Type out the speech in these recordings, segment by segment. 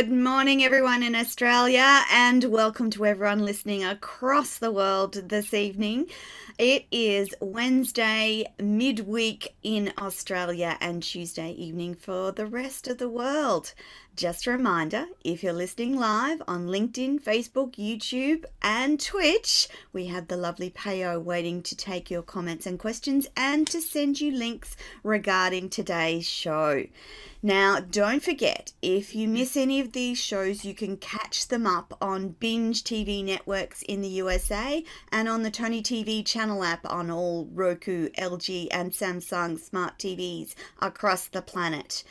Good morning, everyone in Australia, and welcome to everyone listening across the world this evening. It is Wednesday midweek in Australia and Tuesday evening for the rest of the world. Just a reminder, if you're listening live on LinkedIn, Facebook, YouTube and Twitch, we have the lovely Payo waiting to take your comments and questions and to send you links regarding today's show. Now, don't forget, if you miss any of these shows, you can catch them up on Binge TV networks in the USA and on the Tony TV channel app on all Roku, LG and Samsung smart TVs across the planet.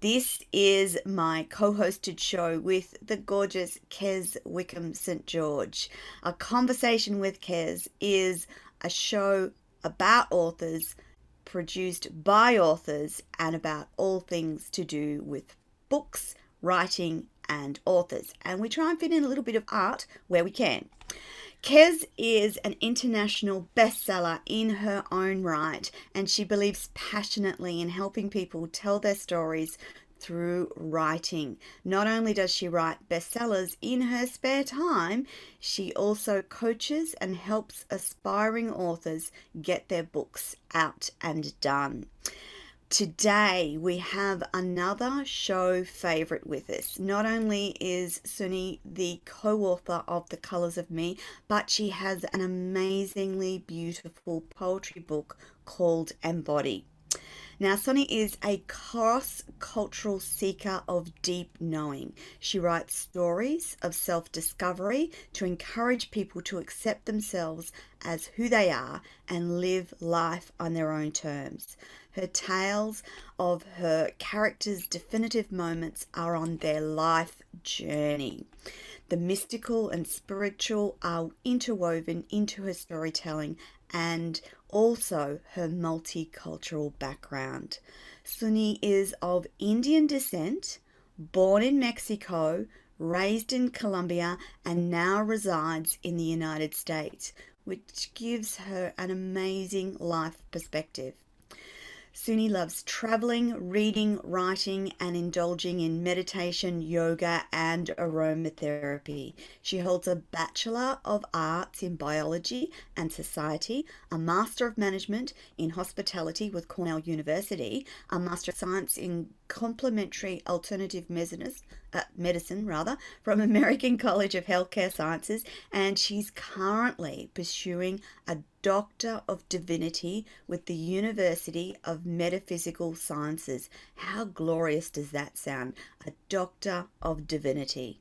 This is my co-hosted show with the gorgeous Kez Wickham St. George. A Conversation with Kez is a show about authors, produced by authors, and about all things to do with books, writing and authors. And we try and fit in a little bit of art where we can. Kez is an international bestseller in her own right, and she believes passionately in helping people tell their stories through writing. Not only does she write bestsellers in her spare time, she also coaches and helps aspiring authors get their books out and done. Today we have another show favourite with us. Not only is Suni the co-author of The Colors of Me, but she has an amazingly beautiful poetry book called Embody. Now, Suni is a cross-cultural seeker of deep knowing. She writes stories of self-discovery to encourage people to accept themselves as who they are and live life on their own terms. Her tales of her characters' definitive moments are on their life journey. The mystical and spiritual are interwoven into her storytelling and also her multicultural background. Suni is of Indian descent, born in Mexico, raised in Colombia, and now resides in the United States, which gives her an amazing life perspective. Suni loves traveling, reading, writing, and indulging in meditation, yoga, and aromatherapy. She holds a Bachelor of Arts in Biology and Society, a Master of Management in Hospitality with Cornell University, a Master of Science in Complementary Alternative Medicine from American College of Healthcare Sciences, and she's currently pursuing a Doctor of Divinity with the University of Metaphysical Sciences. How glorious does that sound? A Doctor of Divinity.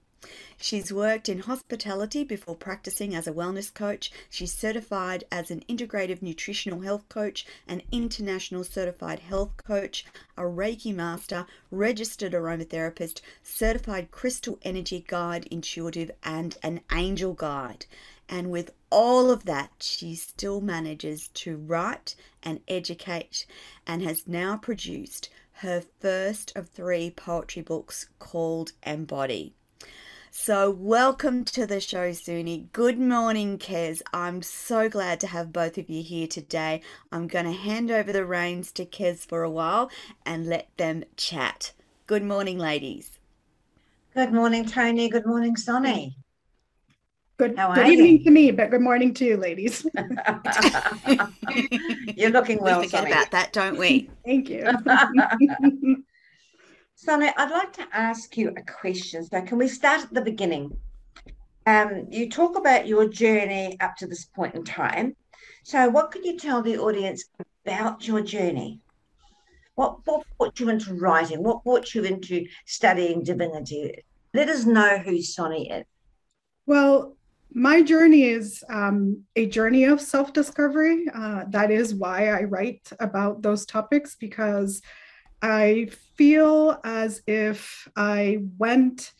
She's worked in hospitality before practicing as a wellness coach. She's certified as an integrative nutritional health coach, an international certified health coach, a Reiki master, registered aromatherapist, certified crystal energy guide, intuitive, and an angel guide. And with all of that, she still manages to write and educate and has now produced her first of 3 poetry books called Embody. So welcome to the show, Suni. Good morning, Kez. I'm so glad to have both of you here today. I'm going to hand over the reins to Kez for a while and let them chat. Good morning, ladies. Good morning, Tony. Good morning, Suni. Good evening to me, but good morning to you, ladies. You're looking well. We forget about that, don't we? Thank you. Suni, I'd like to ask you a question. So can we start at the beginning? You talk about your journey up to this point in time. So what could you tell the audience about your journey? What brought you into writing? What brought you into studying divinity? Let us know who Suni is. Well, my journey is a journey of self-discovery. That is why I write about those topics, because I feel as if I went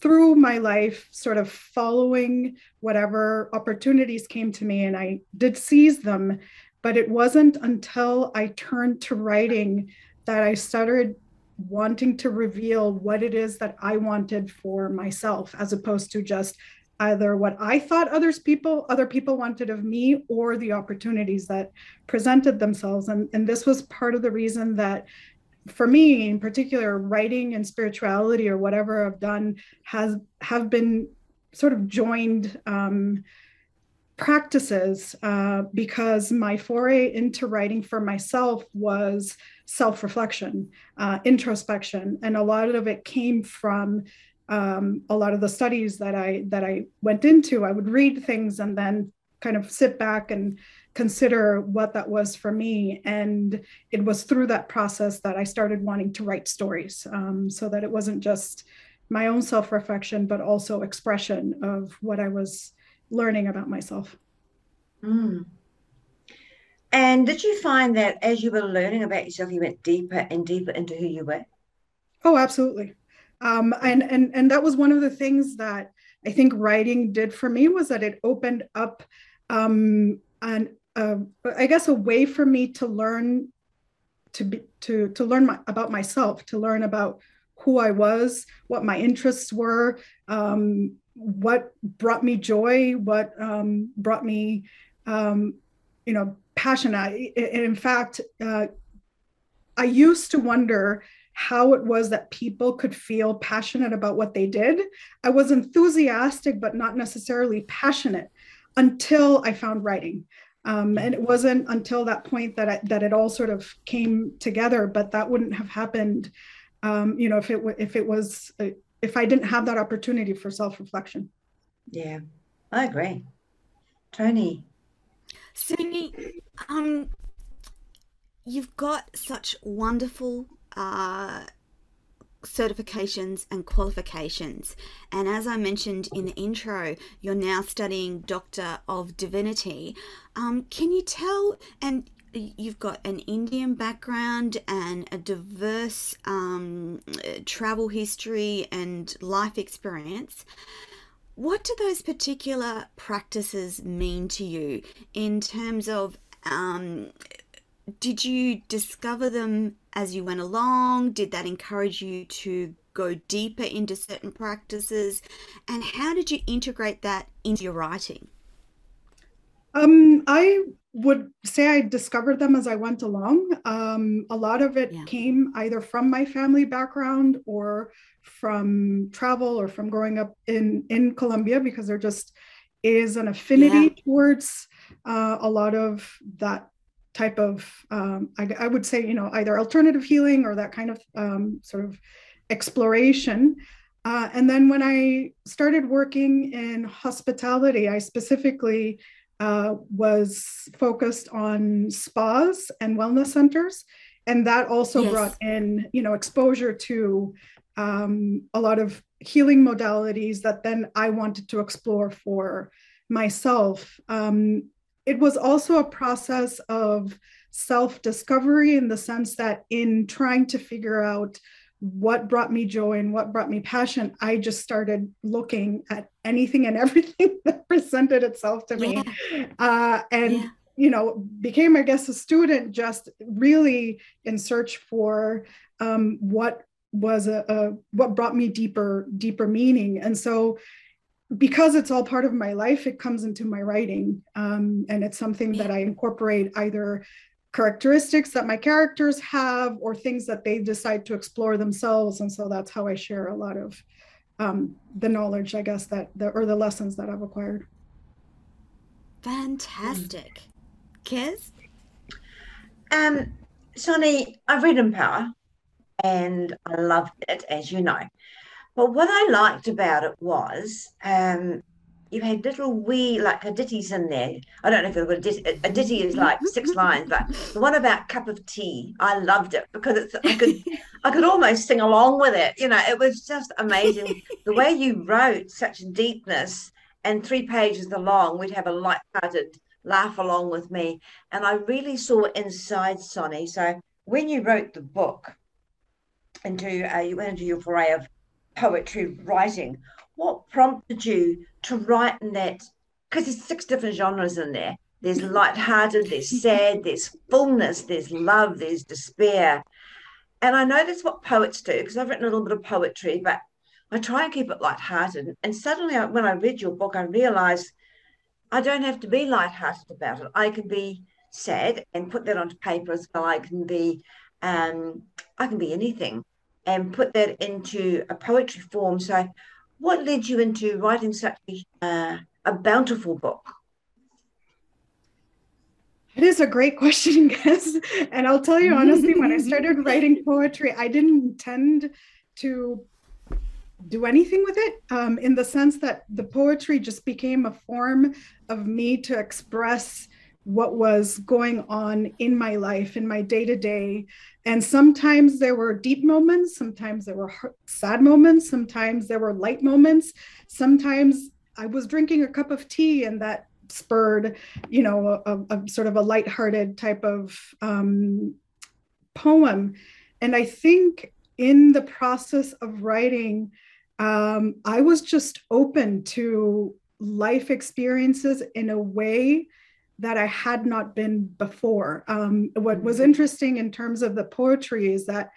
through my life sort of following whatever opportunities came to me, and I did seize them, but it wasn't until I turned to writing that I started wanting to reveal what it is that I wanted for myself, as opposed to just either what I thought other people wanted of me or the opportunities that presented themselves. And this was part of the reason that for me in particular, writing and spirituality or whatever I've done have been sort of joined practices because my foray into writing for myself was self-reflection, introspection. And a lot of it came from a lot of the studies that I went into. I would read things and then kind of sit back and consider what that was for me. And it was through that process that I started wanting to write stories so that it wasn't just my own self-reflection, but also expression of what I was learning about myself. Mm. And did you find that as you were learning about yourself, you went deeper and deeper into who you were? Oh, absolutely. And that was one of the things that I think writing did for me, was that it opened up I guess a way for me to learn about myself, to learn about who I was, what my interests were, what brought me joy, what brought me passion. I used to wonder how it was that people could feel passionate about what they did. I was enthusiastic, but not necessarily passionate, until I found writing. And it wasn't until that point that it all sort of came together, but that wouldn't have happened, if I didn't have that opportunity for self-reflection. Yeah, I agree. Tony. Suni, you've got such wonderful certifications and qualifications, and as I mentioned in the intro, you're now studying Doctor of Divinity. Can you tell, and you've got an Indian background and a diverse travel history and life experience, what do those particular practices mean to you in terms of did you discover them as you went along? Did that encourage you to go deeper into certain practices? And how did you integrate that into your writing? I would say I discovered them as I went along. A lot of it came either from my family background or from travel or from growing up in Colombia, because there just is an affinity towards a lot of that type of, I would say, either alternative healing or that kind of sort of exploration. And then when I started working in hospitality, I specifically was focused on spas and wellness centers. And that also brought in, exposure to a lot of healing modalities that then I wanted to explore for myself. It was also a process of self-discovery, in the sense that in trying to figure out what brought me joy and what brought me passion, I just started looking at anything and everything that presented itself to me. Became, I guess, a student, just really in search for what brought me deeper meaning. And so, because it's all part of my life, it comes into my writing. And it's something that I incorporate, either characteristics that my characters have or things that they decide to explore themselves. And so that's how I share a lot of the knowledge, I guess, or the lessons that I've acquired. Fantastic. Kez? Suni, I've read Empower and I loved it, as you know. But what I liked about it was you had little wee, like, ditties in there. I don't know if it was a ditty is like 6 lines, but the one about cup of tea, I loved it because I could almost sing along with it. It was just amazing. The way you wrote such deepness, and 3 pages along, we'd have a light-hearted laugh along with me. And I really saw inside Suni. So when you wrote the book, you went into your foray of poetry writing, what prompted you to write in that? Because there's 6 different genres in there. There's lighthearted, there's sad, there's fullness, there's love, there's despair. And I know that's what poets do, because I've written a little bit of poetry, but I try and keep it lighthearted. And suddenly, when I read your book, I realized I don't have to be lighthearted about it. I can be sad and put that onto paper as well. I can be I can be anything, and put that into a poetry form. So what led you into writing such a bountiful book? It is a great question, Kez. And I'll tell you honestly, when I started writing poetry, I didn't intend to do anything with it, in the sense that the poetry just became a form of me to express what was going on in my life, in my day-to-day. And sometimes there were deep moments, sometimes there were sad moments, sometimes there were light moments, sometimes I was drinking a cup of tea and that spurred, you know, a sort of a lighthearted type of poem. And I think in the process of writing, I was just open to life experiences in a way that I had not been before. What was interesting in terms of the poetry is that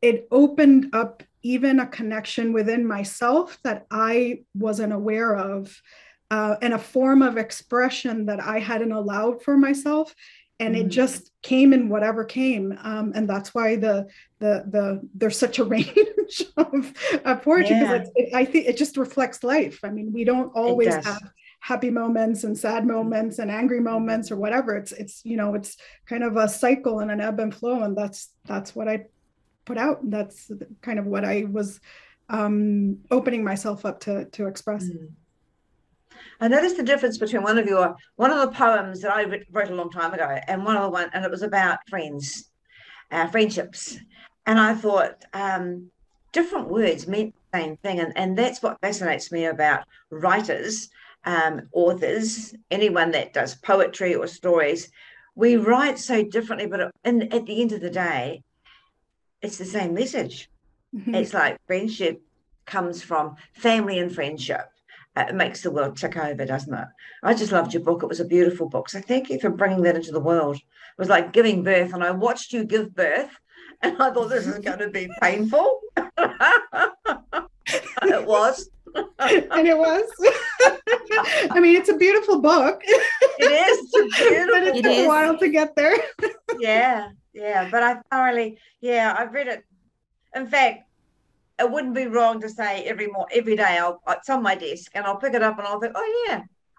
it opened up even a connection within myself that I wasn't aware of, and a form of expression that I hadn't allowed for myself. And it just came in whatever came. And that's why there's such a range of poetry, because I think it just reflects life. I mean, we don't always have happy moments and sad moments and angry moments or whatever. It's you know, it's kind of a cycle and an ebb and flow. And that's what I put out. And that's kind of what I was opening myself up to express. I noticed the difference between one of the poems that I wrote a long time ago and and it was about friends, friendships. And I thought different words meant the same thing. And that's what fascinates me about writers, authors, anyone that does poetry or stories. We write so differently, but at the end of the day, it's the same message. It's like friendship comes from family and friendship. It makes the world tick over, doesn't it? I just loved your book. It was a beautiful book. So thank you for bringing that into the world. It was like giving birth, and I watched you give birth, and I thought, this is going to be painful. It was. And it was. I mean, it's a beautiful book. It is. It's beautiful. But it took a while to get there. Yeah. But I thoroughly, I've read it. In fact, it wouldn't be wrong to say every day it's on my desk and I'll pick it up and I'll think,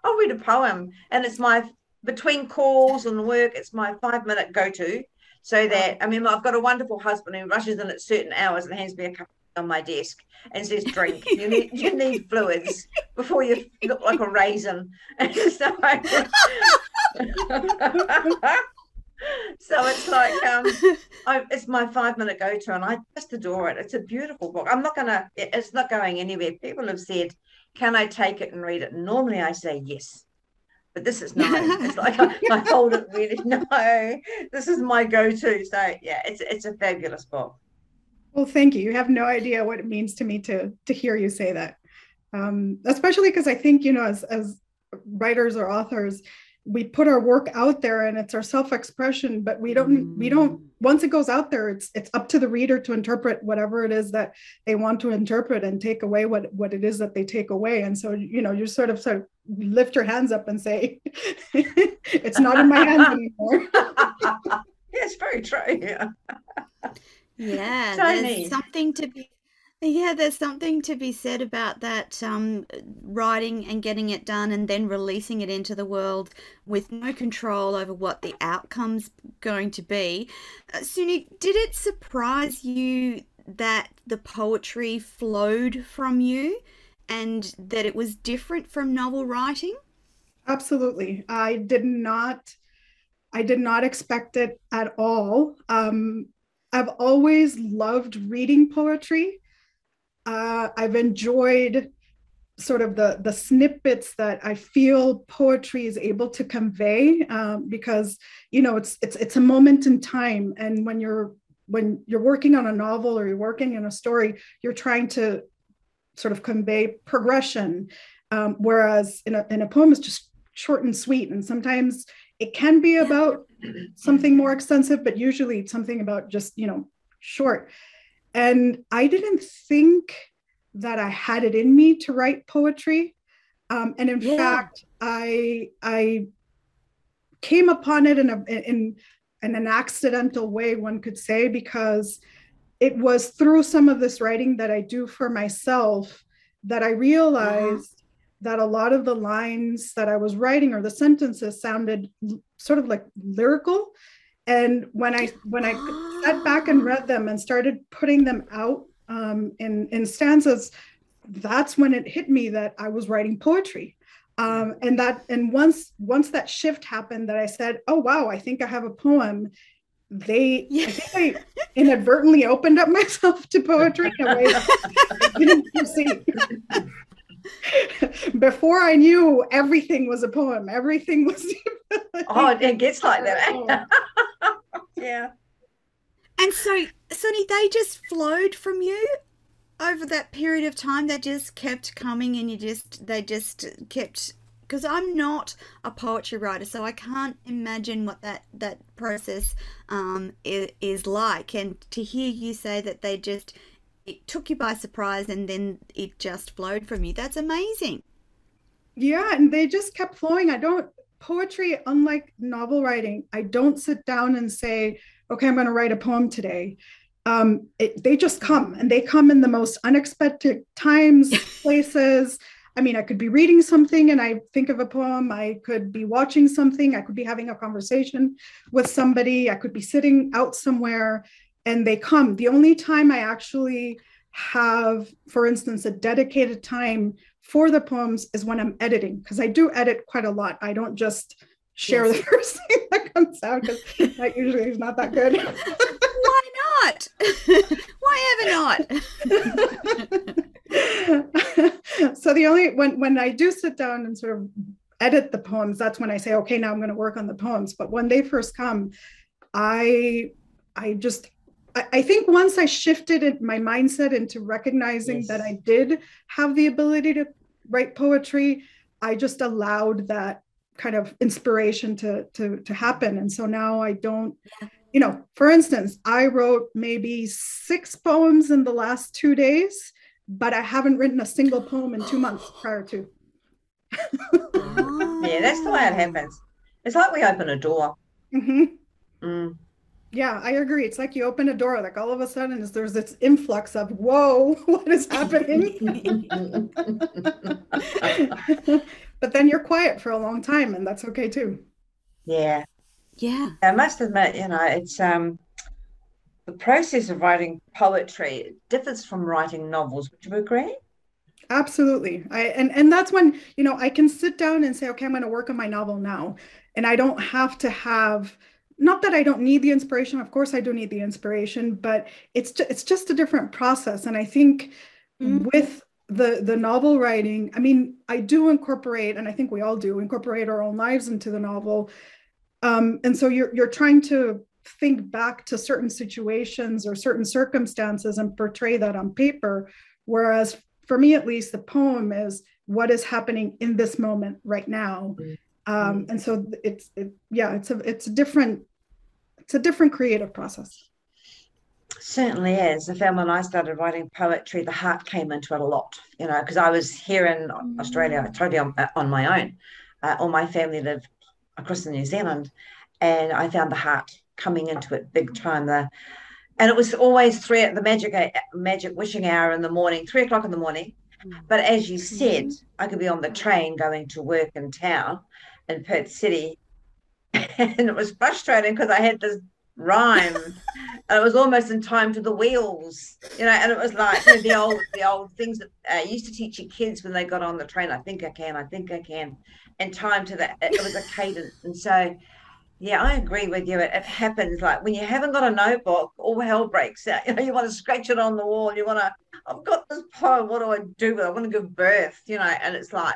I'll read a poem. And it's my, between calls and work, it's my 5-minute go-to. So that, I mean, I've got a wonderful husband who rushes in at certain hours and hands me a cup on my desk and says, drink, you need fluids before you look like a raisin. And so, so it's like it's my 5-minute go-to, and I just adore it. It's a beautiful book. It's not going anywhere. People have said, can I take it and read it? Normally I say yes, but this is no. It's like I hold it really. No, this is my go-to. So it's a fabulous book. Well, thank you. You have no idea what it means to me to hear you say that, especially because I think, you know, as writers or authors, we put our work out there and it's our self-expression, but we don't, once it goes out there, it's up to the reader to interpret whatever it is that they want to interpret and take away what it is that they take away. And so, you know, you sort of lift your hands up and say, it's not in my hands anymore. It's very true. Yeah. There's something to be, there's something to be said about that, writing and getting it done and then releasing it into the world with no control over what the outcome's going to be. Suni, did it surprise you that the poetry flowed from you and that it was different from novel writing? Absolutely. I did not expect it at all. I've always loved reading poetry. I've enjoyed sort of the snippets that I feel poetry is able to convey, because, you know, it's a moment in time. And when you're working on a novel or you're working on a story, you're trying to sort of convey progression. Whereas in a poem, it's just short and sweet. And sometimes it can be about something more extensive, but usually it's something about just, you know, short. And I didn't think that I had it in me to write poetry. And in fact, I came upon it in in an accidental way, one could say, because it was through some of this writing that I do for myself that I realized that a lot of the lines that I was writing or the sentences sounded sort of like lyrical. And when I sat back and read them and started putting them out in stanzas, that's when it hit me that I was writing poetry. And once that shift happened, that I said, oh, wow, I think I have a poem. I think I inadvertently opened up myself to poetry in a way I didn't see. Before I knew, everything was a poem. Everything was. Oh, it gets like that. Yeah. And so, Suni, they just flowed from you. Over that period of time, they just kept coming, and they just kept, because I'm not a poetry writer, so I can't imagine what that process is like. And to hear you say that it took you by surprise and then it just flowed from you, that's amazing. Yeah, and they just kept flowing. Poetry, unlike novel writing, I don't sit down and say, okay, I'm going to write a poem today. They just come, and they come in the most unexpected times, places. I mean, I could be reading something and I think of a poem. I could be watching something. I could be having a conversation with somebody. I could be sitting out somewhere and they come. The only time I actually have, for instance, a dedicated time for the poems is when I'm editing, because I do edit quite a lot. I don't just share the first thing that comes out, because that usually is not that good. Why ever not? So when I do sit down and sort of edit the poems, that's when I say, okay, now I'm going to work on the poems. But when they first come, I think once I shifted my mindset into recognizing that I did have the ability to write poetry, I just allowed that kind of inspiration to happen. And so now I don't. You know, for instance, I wrote maybe 6 poems in the last 2 days, but I haven't written a single poem in 2 months prior to. Yeah, that's the way it happens. It's like we open a door. Mm-hmm. Mm. Yeah, I agree. It's like you open a door, like all of a sudden there's this influx of, whoa, what is happening? But then you're quiet for a long time, and that's okay too. Yeah. Yeah, I must admit, you know, it's the process of writing poetry differs from writing novels. Would you agree? Absolutely. And that's when, you know, I can sit down and say, okay, I'm going to work on my novel now. And I don't have to have, not that I don't need the inspiration. Of course, I do need the inspiration, but it's just a different process. And I think with the novel writing, I mean, I do incorporate, and I think we all do incorporate our own lives into the novel. And so you're trying to think back to certain situations or certain circumstances and portray that on paper. Whereas for me, at least, the poem is what is happening in this moment right now. And so it's a different creative process. Certainly is. I found when I started writing poetry, the heart came into it a lot, you know, because I was here in Australia totally on my own. All my family lived across to New Zealand, and I found the heart coming into it big time there. And it was always the magic wishing hour in the morning, 3 o'clock in the morning. But as you said, I could be on the train going to work in town in Perth City, and it was frustrating because I had this rhyme, and it was almost in time to the wheels, you know. And it was like, you know, the old things that used to teach your kids when they got on the train. I think I can, and time to that. It was a cadence. And so, yeah, I agree with you. It happens, like when you haven't got a notebook, all hell breaks out. You know, you want to scratch it on the wall. You want to. I've got this poem. What do I do with it? I want to give birth, you know. And it's like,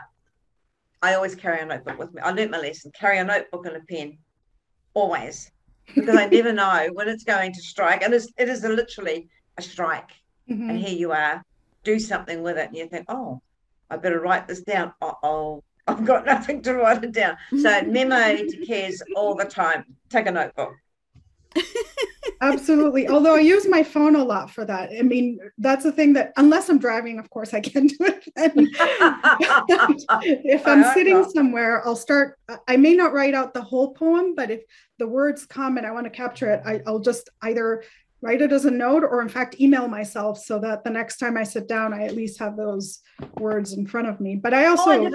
I always carry a notebook with me. I learned my lesson: carry a notebook and a pen, always. Because I never know when it's going to strike. And it is literally a strike. Mm-hmm. And here you are, do something with it. And you think, oh, I better write this down. Uh-oh, I've got nothing to write it down. So memo to Kez all the time. Take a notebook. Absolutely. Although I use my phone a lot for that. I mean, that's the thing that, unless I'm driving, of course I can't do it. If I'm sitting somewhere, I'll start, I may not write out the whole poem, but if the words come and I want to capture it, I'll just either write it as a note or in fact, email myself so that the next time I sit down, I at least have those words in front of me. But I also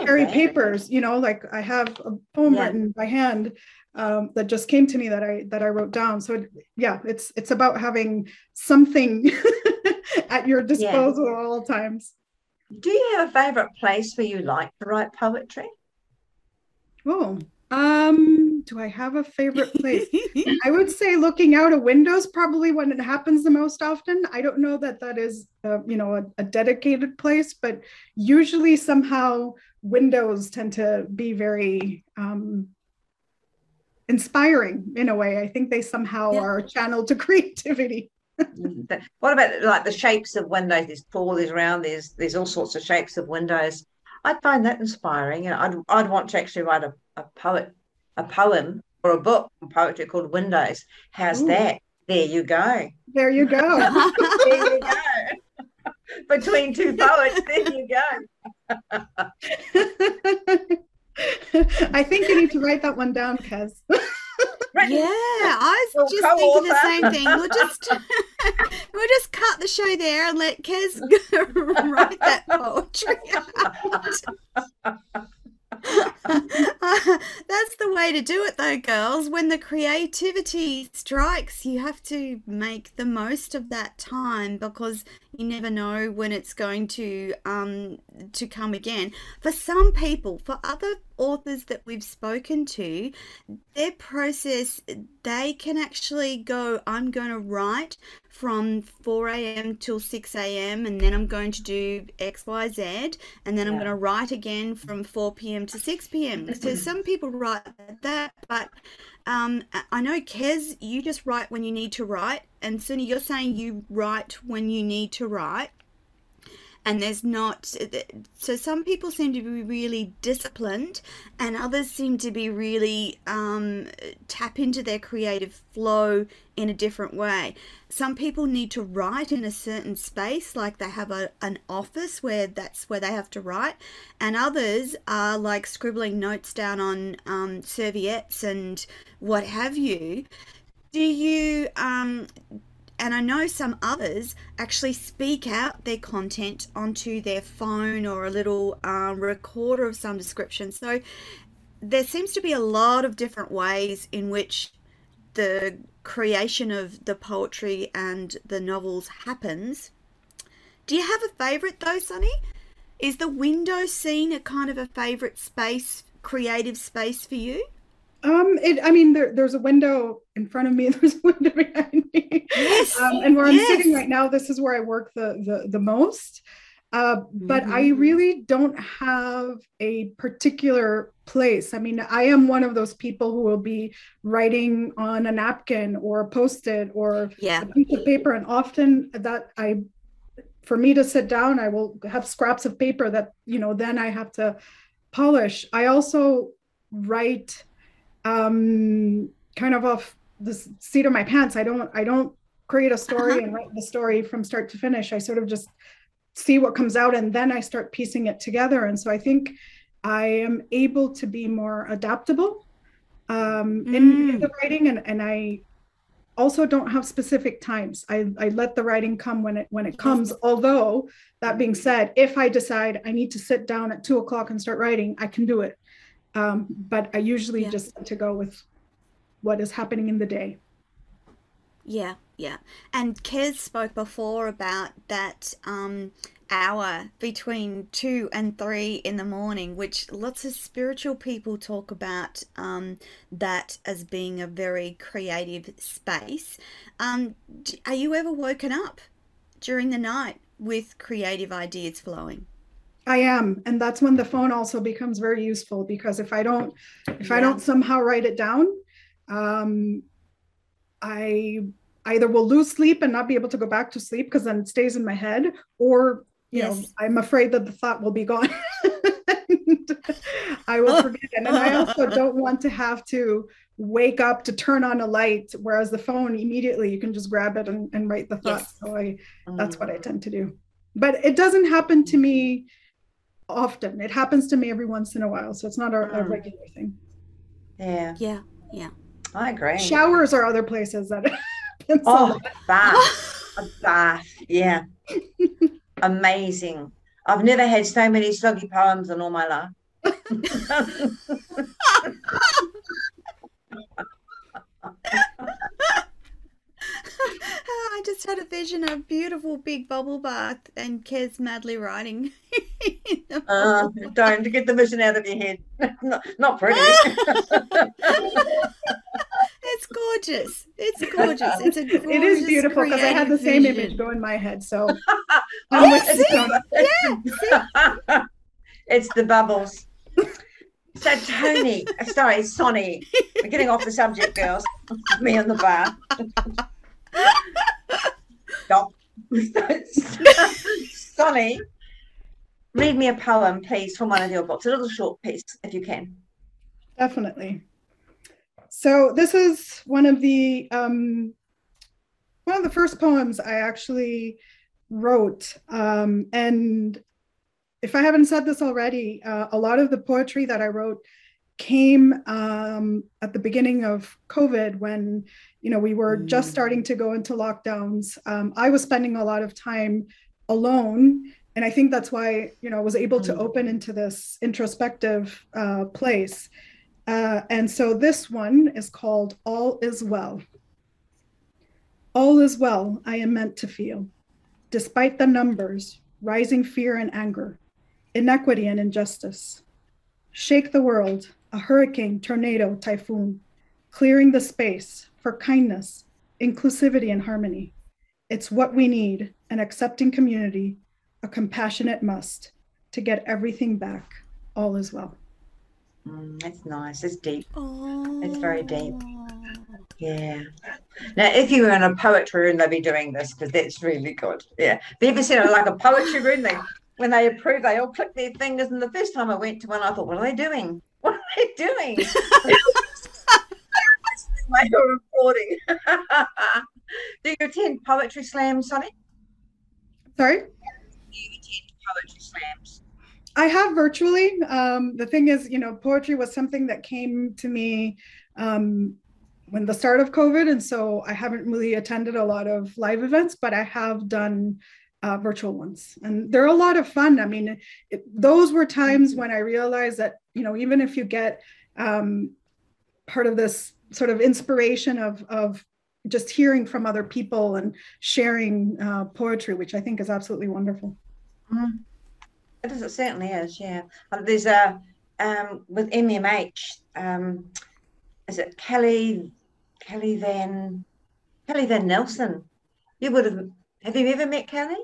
carry papers, you know, like I have a poem written by hand that just came to me that I wrote down. So yeah, it's about having something at your disposal at all times. Do you have a favorite place where you like to write poetry? Oh, do I have a favorite place? I would say looking out of windows, probably when it happens the most often. I don't know that is, you know, a dedicated place, but usually somehow windows tend to be very inspiring in a way. I think they somehow are channeled to creativity. What about like the shapes of windows? There's tall, there's round, there's all sorts of shapes of windows. I'd find that inspiring, and I'd want to actually write a poem or a book on poetry called Windows. How's that? There you go. There you go. There you go. Between two poets, there you go. I think you need to write that one down, Kez. Yeah, I was just thinking the same thing. We'll just cut the show there and let Kez write that poetry out. That's the way to do it though, girls. When the creativity strikes, you have to make the most of that time, because you never know when it's going to come again. For some people, for other authors that we've spoken to, their process, they can actually go, I'm going to write from 4 a.m. till 6 a.m. and then I'm going to do X, Y, Z, and then I'm going to write again from 4 p.m. to 6 p.m. So some people write that, but I know, Kez, you just write when you need to write, and Suni, you're saying you write when you need to write. And there's not, so some people seem to be really disciplined and others seem to be really tap into their creative flow in a different way. Some people need to write in a certain space, like they have an office where that's where they have to write, and others are like scribbling notes down on serviettes and what have you. Do you And I know some others actually speak out their content onto their phone or a little recorder of some description. So there seems to be a lot of different ways in which the creation of the poetry and the novels happens. Do you have a favorite though, Suni? Is the window scene a kind of a favorite space, creative space for you? I mean, there's a window in front of me and there's a window behind me. Yes. And where I'm sitting right now, this is where I work the most. But I really don't have a particular place. I mean, I am one of those people who will be writing on a napkin or a Post-it or a piece of paper. And often for me to sit down, I will have scraps of paper that, you know, then I have to polish. I also write kind of off the seat of my pants. I don't create a story and write the story from start to finish. I sort of just see what comes out and then I start piecing it together. And so I think I am able to be more adaptable in the writing, and I also don't have specific times. I let the writing come when it comes. Although that being said, if I decide I need to sit down at 2 o'clock and start writing, I can do it. But I usually just tend to go with what is happening in the day. Yeah. And Kez spoke before about that hour between 2 and 3 in the morning, which lots of spiritual people talk about that as being a very creative space. Are you ever woken up during the night with creative ideas flowing? I am, and that's when the phone also becomes very useful, because if I don't somehow write it down, I either will lose sleep and not be able to go back to sleep because then it stays in my head, or you know, I'm afraid that the thought will be gone. I will forget it. And I also don't want to have to wake up to turn on a light, whereas the phone, immediately you can just grab it and write the thoughts. Yes. So that's what I tend to do. But it doesn't happen to me often. It happens to me every once in a while. So it's not a regular thing. Yeah. Yeah. Yeah. I agree. Showers are other places that it happens. Oh, a bath. A bath. Yeah. Amazing. I've never had so many soggy poems in all my life. I just had a vision of beautiful big bubble bath and Kez madly writing. Don't get the vision out of your head. Not pretty. It's gorgeous. It's gorgeous. It's a gorgeous. It is beautiful because I had the same image go in my head. So yeah, it's the bubbles. So Tony, sorry, Sonny, we're getting off the subject, girls. Me on the bar. Stop. Sonny, read me a poem, please, from one of your books. A little short piece, if you can. Definitely. So this is one of the first poems I actually wrote, and if I haven't said this already, a lot of the poetry that I wrote came at the beginning of COVID, when, you know, we were just starting to go into lockdowns. I was spending a lot of time alone, and I think that's why, you know, I was able to open into this introspective place. And so this one is called All Is Well. All is well, I am meant to feel, despite the numbers, rising fear and anger, inequity and injustice. Shake the world, a hurricane, tornado, typhoon, clearing the space for kindness, inclusivity, and harmony. It's what we need, an accepting community, a compassionate must, to get everything back. All is well. That's nice. It's deep. Aww. It's very deep. Yeah. Now, if you were in a poetry room, they'd be doing this, because that's really good. Yeah. If you ever seen like a poetry room, when they approve, they all click their fingers. And the first time I went to one, I thought, what are they doing? What are they doing? They were recording. Do you attend poetry slams, Sonny? Sorry? Do you attend poetry slams? I have virtually. The thing is, you know, poetry was something that came to me when the start of COVID, and so I haven't really attended a lot of live events, but I have done virtual ones, and they're a lot of fun. I mean, those were times when I realized that, you know, even if you get part of this sort of inspiration of just hearing from other people and sharing poetry, which I think is absolutely wonderful. It certainly is, yeah. There's a with MMH, is it Kelly Van Nelson? You would have you ever met Kelly?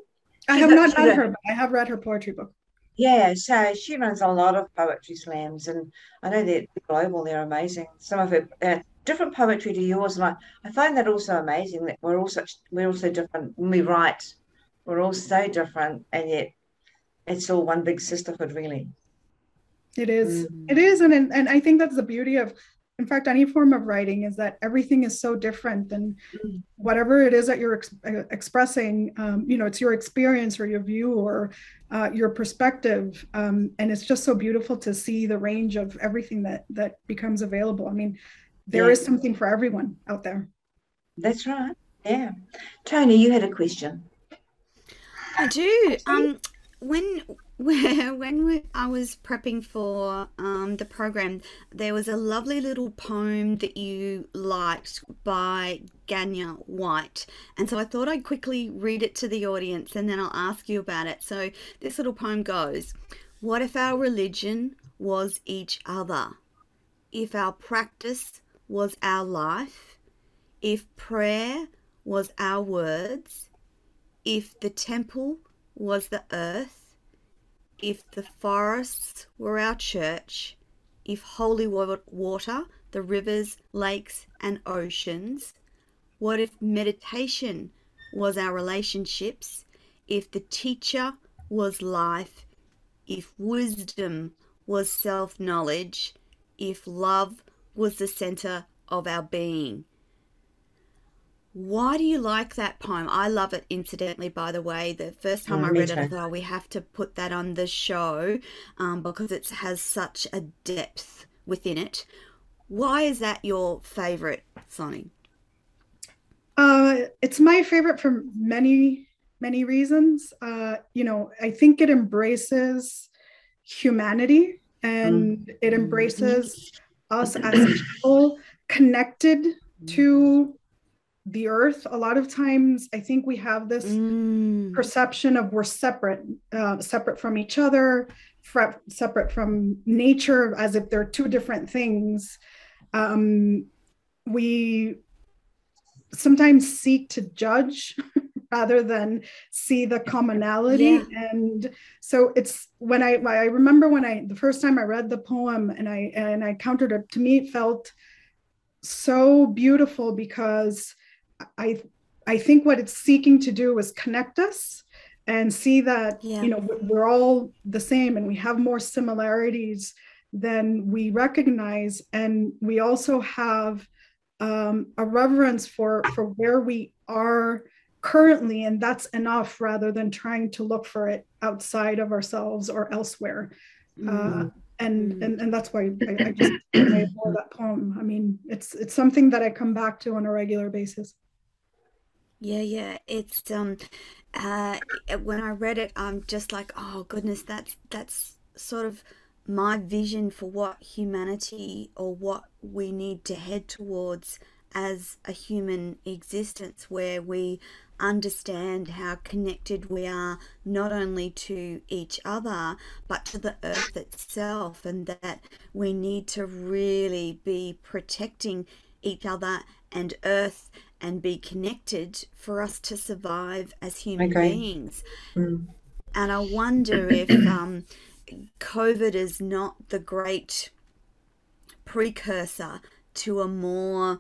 I have not met her, but I have read her poetry book. Yeah, so she runs a lot of poetry slams, and I know they're global. They're amazing. Some of her different poetry to yours, and I find that also amazing, that we're all so different when we write. We're all so different, and yet it's all one big sisterhood, really. It is. It is, and I think that's the beauty of, in fact, any form of writing, is that everything is so different, and whatever it is that you're expressing, you know, it's your experience or your view or your perspective. And it's just so beautiful to see the range of everything that becomes available. I mean, there is something for everyone out there. That's right. Yeah. Tony, you had a question. I do. When I was prepping for the program, there was a lovely little poem that you liked by Ganya White. And so I thought I'd quickly read it to the audience, and then I'll ask you about it. So this little poem goes, "What if our religion was each other? If our practice was our life? If prayer was our words? If the temple was the earth? If the forests were our church, if holy water, the rivers, lakes, and oceans? What if meditation was our relationships? If the teacher was life, if wisdom was self-knowledge, if love was the center of our being. Why do you like that poem? I love it, incidentally, by the way. The first time I read it, I thought, oh, we have to put that on the show because it has such a depth within it. Why is that your favorite, Soni? It's my favorite for many, many reasons. You know, I think it embraces humanity and it embraces us as people connected to the earth. A lot of times I think we have this perception of we're separate, separate from each other, separate from nature, as if they're two different things. We sometimes seek to judge rather than see the commonality. Yeah. And so it's when I remember the first time I read the poem and I countered it, to me it felt so beautiful because I think what it's seeking to do is connect us and see that, you know, we're all the same and we have more similarities than we recognize. And we also have a reverence for where we are currently, and that's enough rather than trying to look for it outside of ourselves or elsewhere. And that's why I just adore that poem. I mean, it's something that I come back to on a regular basis. Yeah. It's when I read it, I'm just like, oh goodness, that's sort of my vision for what humanity or what we need to head towards as a human existence, where we understand how connected we are not only to each other but to the earth itself, and that we need to really be protecting each other and earth and be connected for us to survive as human beings. And I wonder if COVID is not the great precursor to a more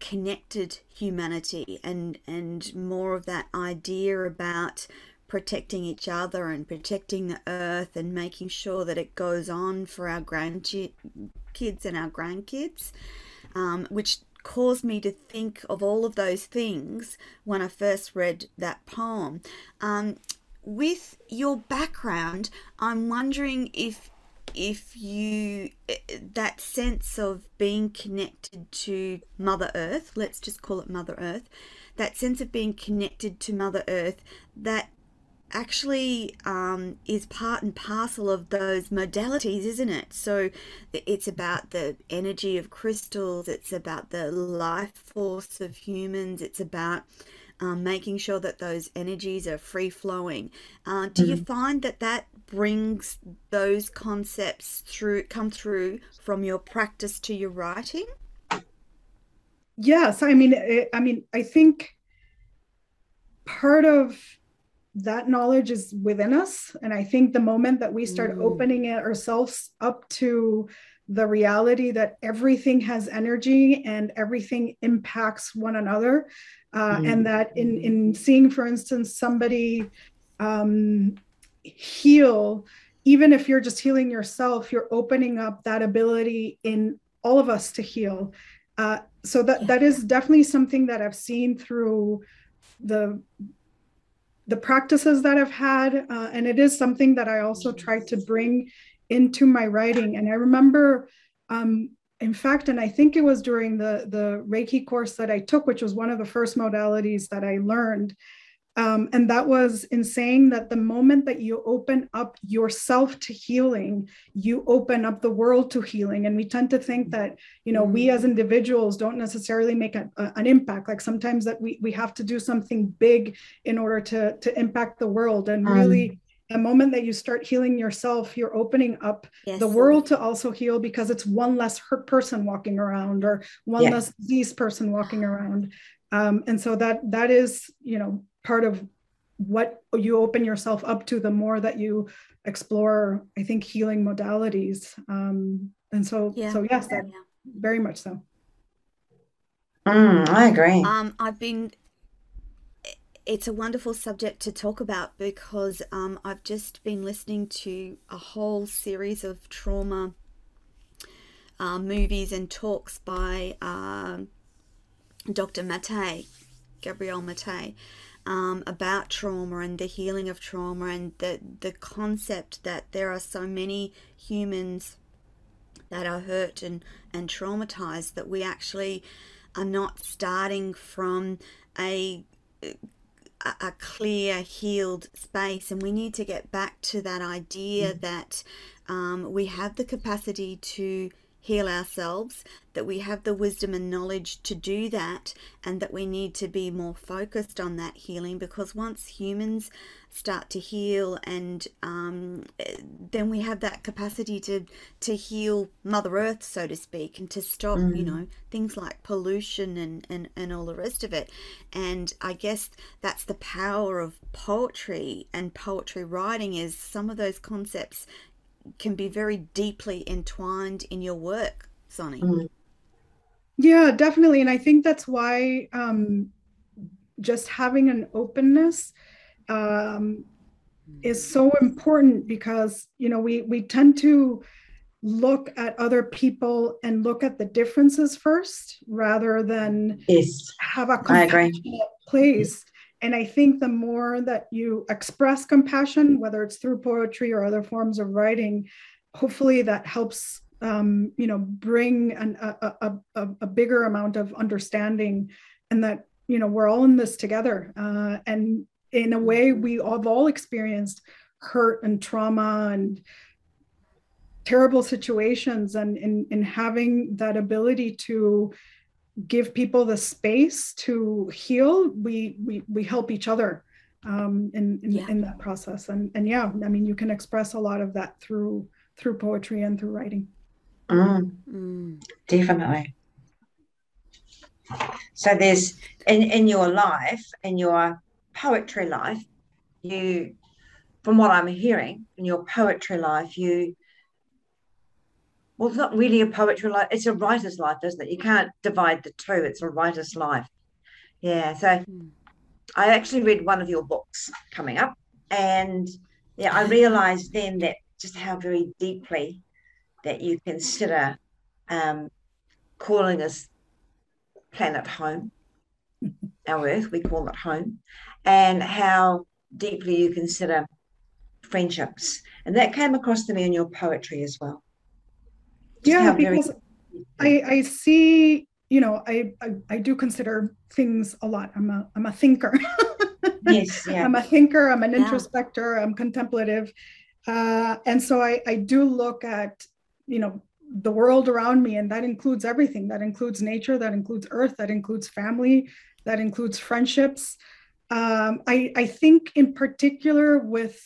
connected humanity and more of that idea about protecting each other and protecting the earth and making sure that it goes on for our kids and our grandkids, which caused me to think of all of those things when I first read that poem. With your background, I'm wondering if you, that sense of being connected to Mother Earth, let's just call it Mother Earth, that sense of being connected to Mother Earth, that actually is part and parcel of those modalities, isn't it? So it's about the energy of crystals, it's about the life force of humans, it's about making sure that those energies are free flowing. Do you find that brings those concepts come through from your practice to your writing? Yes, I mean, I think part of that knowledge is within us, and I think the moment that we start opening ourselves up to the reality that everything has energy and everything impacts one another, and that in seeing, for instance, somebody heal, even if you're just healing yourself, you're opening up that ability in all of us to heal. So that is definitely something that I've seen through the practices that I've had, and it is something that I also try to bring into my writing. And I remember, in fact, and I think it was during the Reiki course that I took, which was one of the first modalities that I learned. And that was in saying that the moment that you open up yourself to healing, you open up the world to healing. And we tend to think that, you know, we as individuals don't necessarily make an impact. Like sometimes that we have to do something big in order to impact the world. And really, the moment that you start healing yourself, you're opening up the world to also heal, because it's one less hurt person walking around or one less diseased person walking around. And so that is, you know, part of what you open yourself up to the more that you explore, I think, healing modalities. And so, yes, that, very much so. I agree. It's a wonderful subject to talk about because I've just been listening to a whole series of trauma movies and talks by Dr. Maté, Gabor Maté, about trauma and the healing of trauma, and the concept that there are so many humans that are hurt and traumatized that we actually are not starting from a clear, healed space. And we need to get back to that idea that we have the capacity to heal ourselves, that we have the wisdom and knowledge to do that, and that we need to be more focused on that healing, because once humans start to heal, and then we have that capacity to heal Mother Earth, so to speak, and to stop things like pollution and all the rest of it. And I guess that's the power of poetry and poetry writing, is some of those concepts can be very deeply entwined in your work, Suni. Yeah, definitely. And I think that's why just having an openness is so important, because, we tend to look at other people and look at the differences first, rather than have a compassionate place. And I think the more that you express compassion, whether it's through poetry or other forms of writing, hopefully that helps, bring a bigger amount of understanding, and that, we're all in this together. And in a way, we have all experienced hurt and trauma and terrible situations, and in having that ability to give people the space to heal, we help each other in that process. And yeah, I mean, you can express a lot of that through poetry and through writing. Definitely. So there's in your life, in your poetry life, you, from what I'm hearing, in your poetry life, well, it's not really a poetry life. It's a writer's life, isn't it? You can't divide the two. It's a writer's life. Yeah. So I actually read one of your books coming up, and yeah, I realized then that just how very deeply that you consider calling this planet home, our Earth, we call it home, and how deeply you consider friendships. And that came across to me in your poetry as well. Yeah, because I see, I do consider things a lot. I'm a thinker. Yes, yeah. I'm a thinker. I'm an introspector. I'm contemplative. And so I do look at, the world around me, and that includes everything. That includes nature. That includes earth. That includes family. That includes friendships. I think in particular with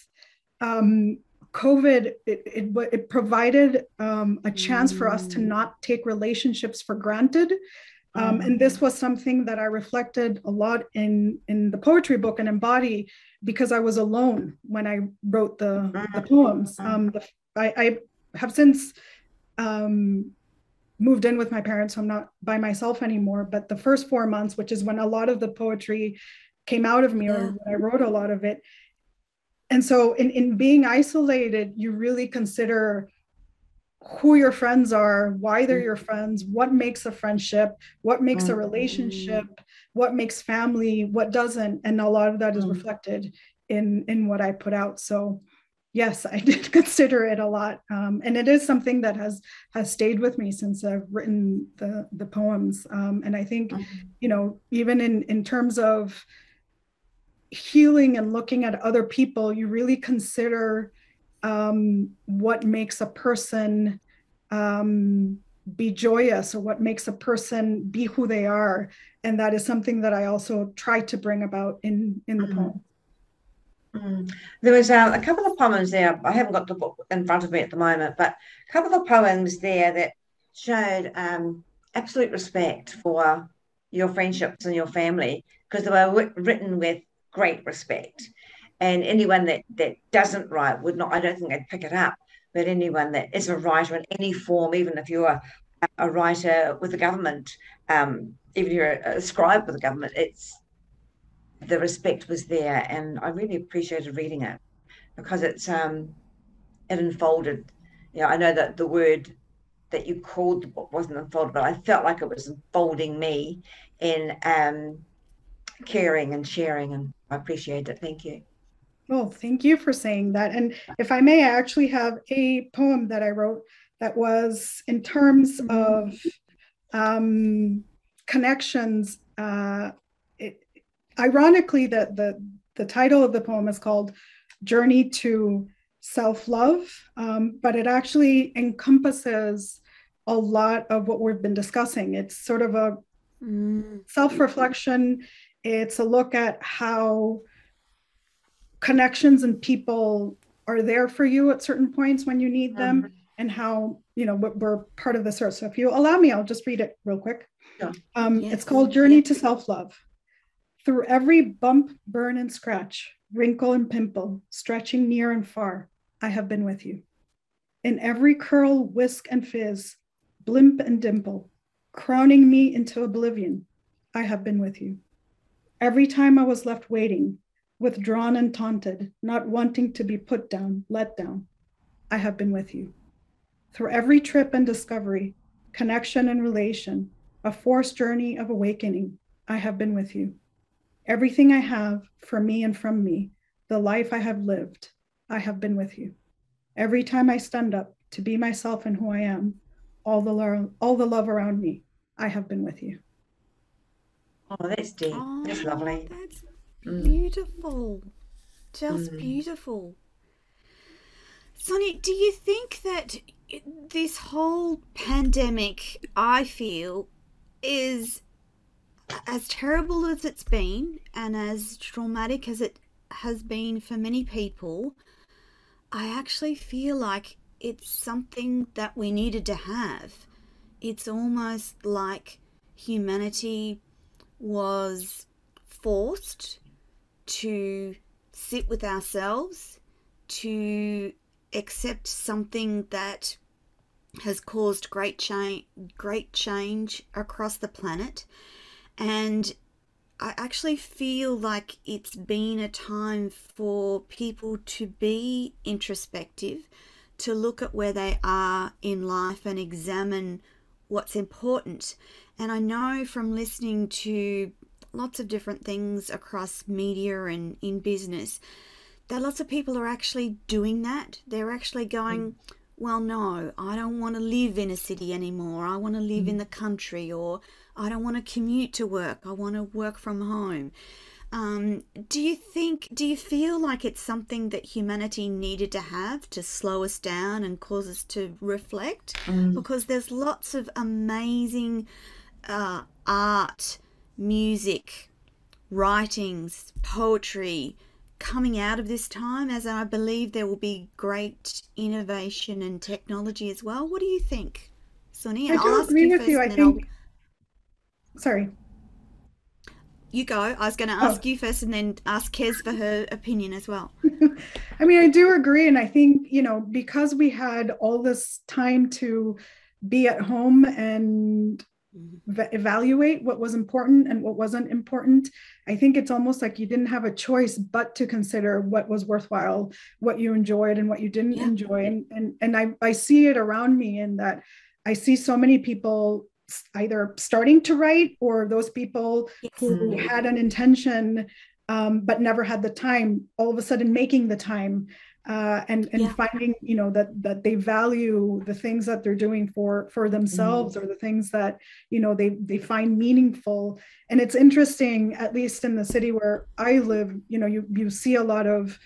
COVID, it provided a chance for us to not take relationships for granted. And this was something that I reflected a lot in the poetry book and Embody, because I was alone when I wrote the poems. I have since moved in with my parents, so I'm not by myself anymore. But the first 4 months, which is when a lot of the poetry came out of me, or when I wrote a lot of it. And so in being isolated, you really consider who your friends are, why they're your friends, what makes a friendship, what makes a relationship, what makes family, what doesn't. And a lot of that is reflected in what I put out. So yes, I did consider it a lot. And it is something that has stayed with me since I've written the poems. And I think, even in terms of healing and looking at other people, you really consider what makes a person be joyous, or what makes a person be who they are. And that is something that I also try to bring about in the poem. There was a couple of poems there. I haven't got the book in front of me at the moment, but a couple of poems there that showed absolute respect for your friendships and your family, because they were written with great respect, and anyone that doesn't write would not, I don't think they'd pick it up. But anyone that is a writer in any form, even if you're a writer with the government, even if you're a scribe with the government, the respect was there. And I really appreciated reading it, because it unfolded. I know that the word that you called the book wasn't unfoldable. I felt like it was unfolding me in caring and sharing, and I appreciate it. Thank you. Well, thank you for saying that. And if I may, I actually have a poem that I wrote that was in terms of connections. Ironically, the title of the poem is called Journey to Self-Love, but it actually encompasses a lot of what we've been discussing. It's sort of a self-reflection. It's a look at how connections and people are there for you at certain points when you need them, and how, you know, we're part of this earth. So if you allow me, I'll just read it real quick. Yeah. It's called Journey to Self-Love. Through every bump, burn and scratch, wrinkle and pimple, stretching near and far, I have been with you. In every curl, whisk and fizz, blimp and dimple, crowning me into oblivion, I have been with you. Every time I was left waiting, withdrawn and taunted, not wanting to be put down, let down, I have been with you. Through every trip and discovery, connection and relation, a forced journey of awakening, I have been with you. Everything I have for me and from me, the life I have lived, I have been with you. Every time I stand up to be myself and who I am, all the love around me, I have been with you. Oh, that's deep. Oh, that's lovely. That's beautiful. Just beautiful. Suni, do you think that this whole pandemic, I feel, is as terrible as it's been and as traumatic as it has been for many people, I actually feel like it's something that we needed to have. It's almost like humanity was forced to sit with ourselves, to accept something that has caused great change across the planet. And I actually feel like it's been a time for people to be introspective, to look at where they are in life and examine what's important. And I know from listening to lots of different things across media and in business that lots of people are actually doing that. They're actually going, well, no, I don't want to live in a city anymore. I want to live in the country, or I don't want to commute to work. I want to work from home. Do you feel like it's something that humanity needed to have to slow us down and cause us to reflect? Because there's lots of amazing art, music, writings, poetry coming out of this time, as I believe there will be great innovation and technology as well. What do you think, Suni? I agree with you. I think... Sorry. You go. I was going to ask you first and then ask Kez for her opinion as well. I mean, I do agree. And I think, you know, because we had all this time to be at home and evaluate what was important and what wasn't important, I think it's almost like you didn't have a choice but to consider what was worthwhile, what you enjoyed and what you didn't enjoy. And I see it around me in that I see so many people either starting to write, or those people who had an intention but never had the time, all of a sudden making the time and finding, you know, that they value the things that they're doing for themselves, or the things that, you know, they find meaningful. And it's interesting, at least in the city where I live, you know, you see a lot of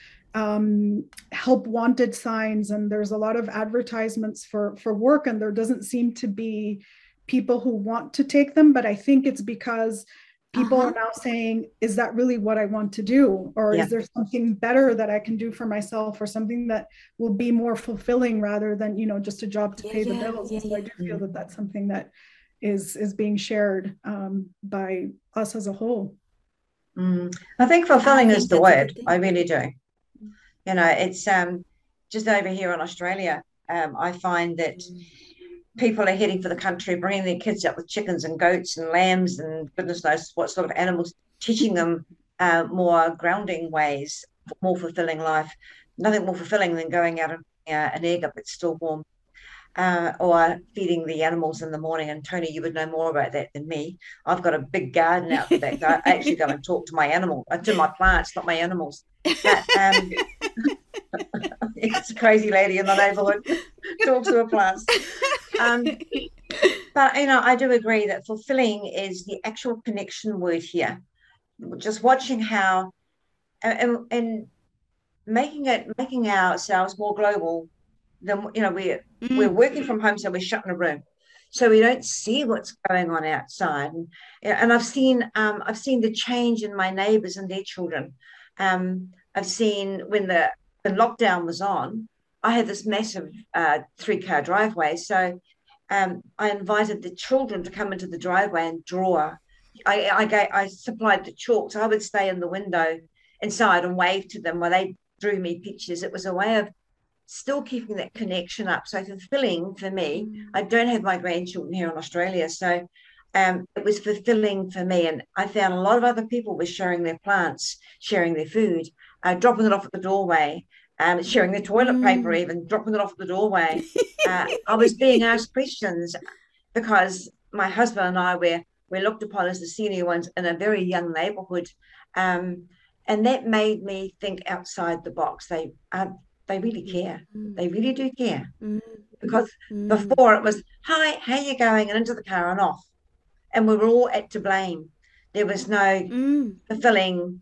help wanted signs, and there's a lot of advertisements for work, and there doesn't seem to be people who want to take them. But I think it's because people are now saying, is that really what I want to do? Or is there something better that I can do for myself, or something that will be more fulfilling rather than, you know, just a job to pay the bills. So I do feel that that's something that is being shared by us as a whole. I think fulfilling is the word. I really do. You know, it's just over here in Australia, I find that people are heading for the country, bringing their kids up with chickens and goats and lambs and goodness knows what sort of animals, teaching them more grounding ways, more fulfilling life. Nothing more fulfilling than going out and an egg up that's still warm. or feeding the animals in the morning. And Tony, you would know more about that than me. I've got a big garden out the back. I actually go and talk to my animal, to my plants, not my animals. But, it's a crazy lady in the neighborhood, talks to her plants. But, you know, I do agree that fulfilling is the actual connection word here. Just watching how, and making ourselves more global than, you know, we're working from home, so we're shut in a room, so we don't see what's going on outside. And I've seen the change in my neighbors and their children. I've seen when the lockdown was on, I had this massive 3-car driveway. So I invited the children to come into the driveway and draw. I supplied the chalk, so I would stay in the window inside and wave to them while they drew me pictures. It was a way of still keeping that connection up. So fulfilling for me, I don't have my grandchildren here in Australia, so it was fulfilling for me. And I found a lot of other people were sharing their plants, sharing their food, dropping it off at the doorway, sharing their toilet paper, even dropping it off at the doorway. I was being asked questions because my husband and I were looked upon as the senior ones in a very young neighborhood, and that made me think outside the box. They really care. They really do care. Because before it was, hi, how you going? And into the car and off. And we were all to blame. There was no fulfilling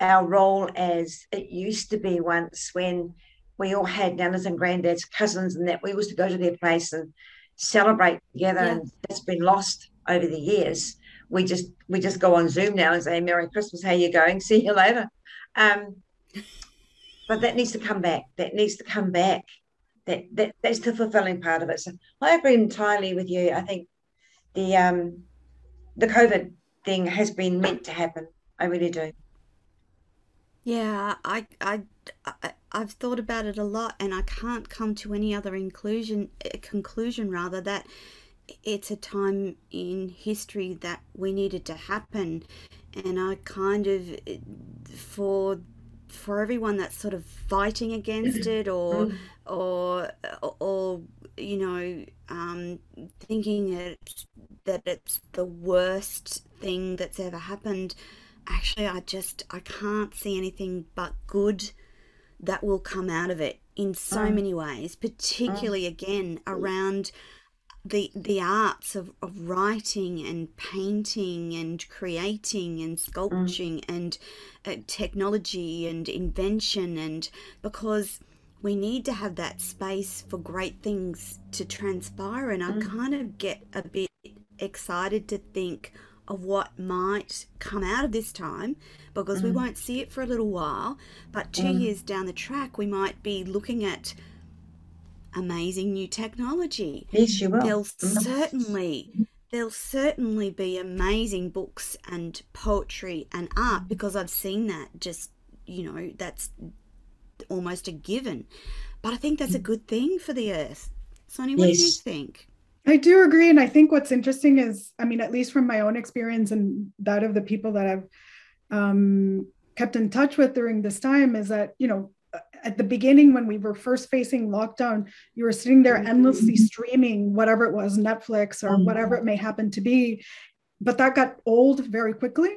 our role as it used to be once, when we all had nanas and granddads, cousins, and that we used to go to their place and celebrate together. Yeah. And that's been lost over the years. We just go on Zoom now and say, Merry Christmas, how you going? See you later. But that needs to come back. That's the fulfilling part of it. So I agree entirely with you. I think the COVID thing has been meant to happen. I really do. Yeah, I've thought about it a lot, and I can't come to any other conclusion rather that it's a time in history that we needed to happen. And I kind of, for everyone that's sort of fighting against it or you know, thinking that it's the worst thing that's ever happened, actually I can't see anything but good that will come out of it in so many ways, particularly again around the arts of writing and painting and creating and sculpting and technology and invention, and because we need to have that space for great things to transpire. And I kind of get a bit excited to think of what might come out of this time, because we won't see it for a little while, but 2 years down the track we might be looking at amazing new technology. Yes, you will. There'll certainly be amazing books and poetry and art, because I've seen that, just, you know, that's almost a given. But I think that's a good thing for the earth. Suni, what do you think? I do agree. And I think what's interesting is, I mean, at least from my own experience and that of the people that I've kept in touch with during this time, is that, you know, at the beginning, when we were first facing lockdown, you were sitting there endlessly streaming whatever it was, Netflix or whatever it may happen to be, but that got old very quickly.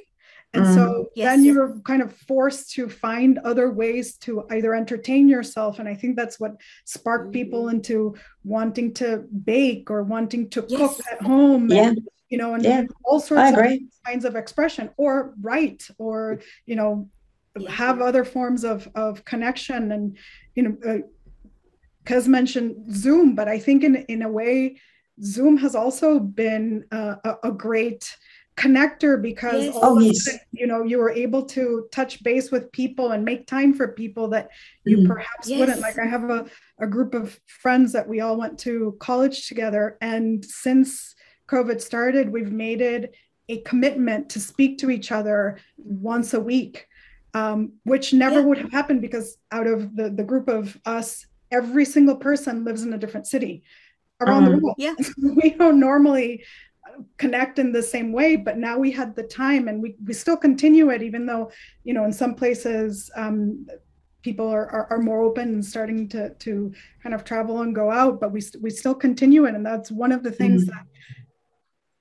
And so then you were kind of forced to find other ways to either entertain yourself. And I think that's what sparked people into wanting to bake or wanting to cook at home. Yeah. And, you know, and all sorts of kinds of expression, or write, or, you know, have other forms of connection. And, you know, Kez mentioned Zoom, but I think in a way, Zoom has also been a great connector, because all of a sudden, you know, you were able to touch base with people and make time for people that you perhaps wouldn't. Like, I have a group of friends that we all went to college together, and since COVID started, we've made it a commitment to speak to each other once a week, which never would have happened, because out of the group of us, every single person lives in a different city around the world. Yeah. We don't normally connect in the same way, but now we had the time, and we still continue it, even though, you know, in some places people are more open and starting to kind of travel and go out, but we still continue it. And that's one of the things that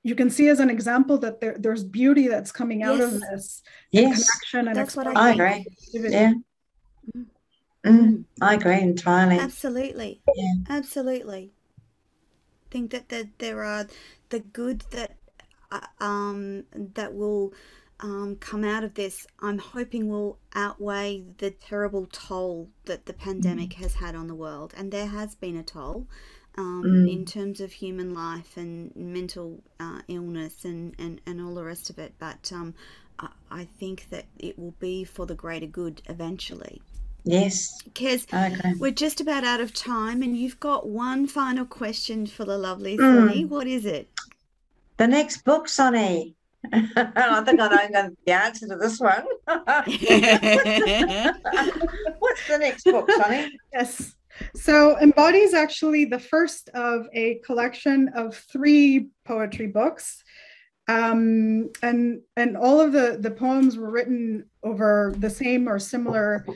you can see as an example, that there's beauty that's coming out of this. Yes, and connection and I agree. Yeah. I agree entirely. Absolutely. Yeah. Absolutely. I think that there are the good that will come out of this, I'm hoping, will outweigh the terrible toll that the pandemic has had on the world. And there has been a toll in terms of human life and mental illness and all the rest of it. But I think that it will be for the greater good eventually. Yes. Kez, okay, we're just about out of time, and you've got one final question for the lovely Suni. What is it? The next book, Suni. I think I don't know the answer to this one. What's the next book, Suni? Yes. So Embody is actually the first of a collection of 3 poetry books. And all of the poems were written over the same or similar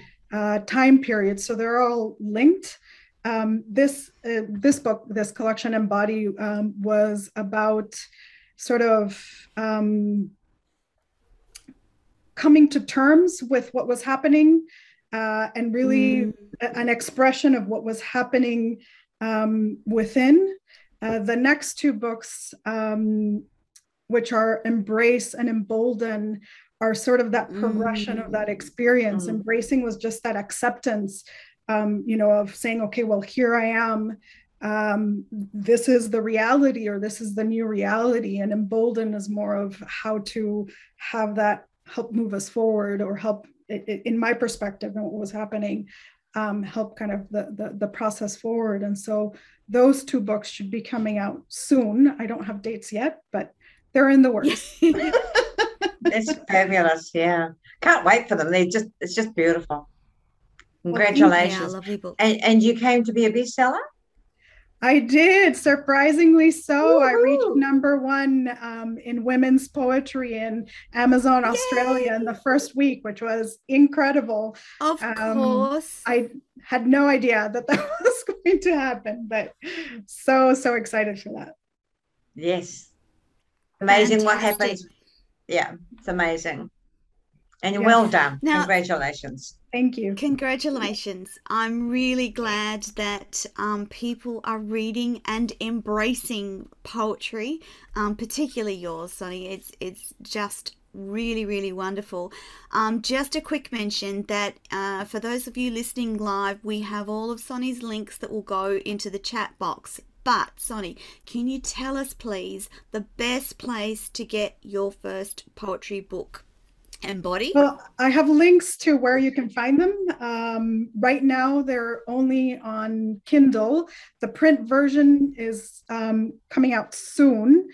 time period. So they're all linked. This book, this collection Embody, was about sort of coming to terms with what was happening and really an expression of what was happening within. The next 2 books, which are Embrace and Embolden, are sort of that progression of that experience. Embracing was just that acceptance, you know, of saying, okay, well, here I am. This is the reality, or this is the new reality. And Embolden is more of how to have that help move us forward, or help, in my perspective and what was happening, help kind of the process forward. And so those 2 books should be coming out soon. I don't have dates yet, but they're in the works. It's fabulous. Yeah, can't wait for them. It's just beautiful. Congratulations. Well, lovely book. And you came to be a bestseller? I did, surprisingly so. Woo-hoo. I reached #1 in women's poetry in Amazon Australia in the first week, which was incredible. Of course. I had no idea that was going to happen, but so excited for that. Yes. Amazing. Fantastic. What happens. Yeah, it's amazing. And well done. Now, congratulations. Thank you. Congratulations. I'm really glad that people are reading and embracing poetry, particularly yours, Suni. It's just really, really wonderful. Just a quick mention that for those of you listening live, we have all of Suni's links that will go into the chat box. But, Suni, can you tell us, please, the best place to get your first poetry book, Embody? Well, I have links to where you can find them. Right now, they're only on Kindle. The print version is coming out soon,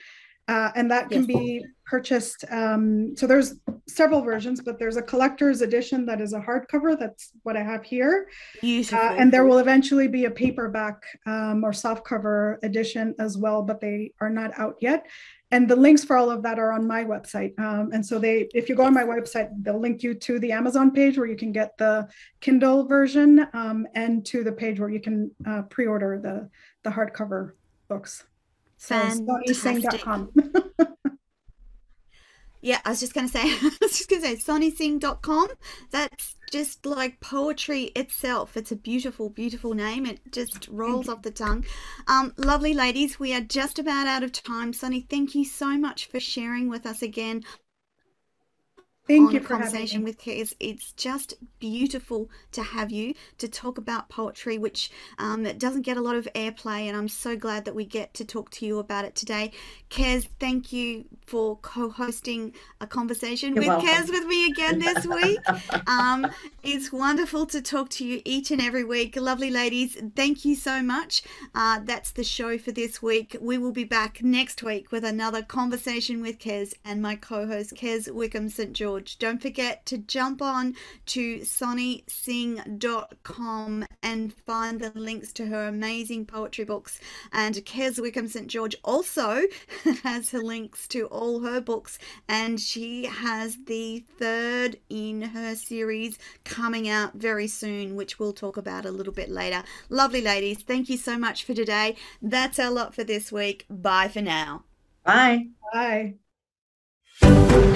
and that can be purchased. So there's several versions, but there's a collector's edition that is a hardcover. That's what I have here. And there will eventually be a paperback or softcover edition as well, but they are not out yet. And the links for all of that are on my website. And so if you go on my website, they'll link you to the Amazon page where you can get the Kindle version and to the page where you can pre-order the hardcover books. So sonnysingh.com. Yeah, I was just going to say sonnysingh.com. That's just like poetry itself. It's a beautiful, beautiful name. It just rolls off the tongue. Lovely ladies, we are just about out of time. Suni, thank you so much for sharing with us again. Thank you for conversation with Kez. It's just beautiful to have you to talk about poetry, which it doesn't get a lot of airplay, and I'm so glad that we get to talk to you about it today. Kez, thank you for co-hosting a conversation Kez with me again this week. It's wonderful to talk to you each and every week. Lovely ladies, thank you so much. That's the show for this week. We will be back next week with another conversation with Kez and my co-host Kez Wickham St. George. George. Don't forget to jump on to sonnysingh.com and find the links to her amazing poetry books. And Kez Wickham St. George also has her links to all her books, and she has the third in her series coming out very soon, which we'll talk about a little bit later. Lovely ladies, thank you so much for today. That's our lot for this week. Bye for now. Bye. Bye.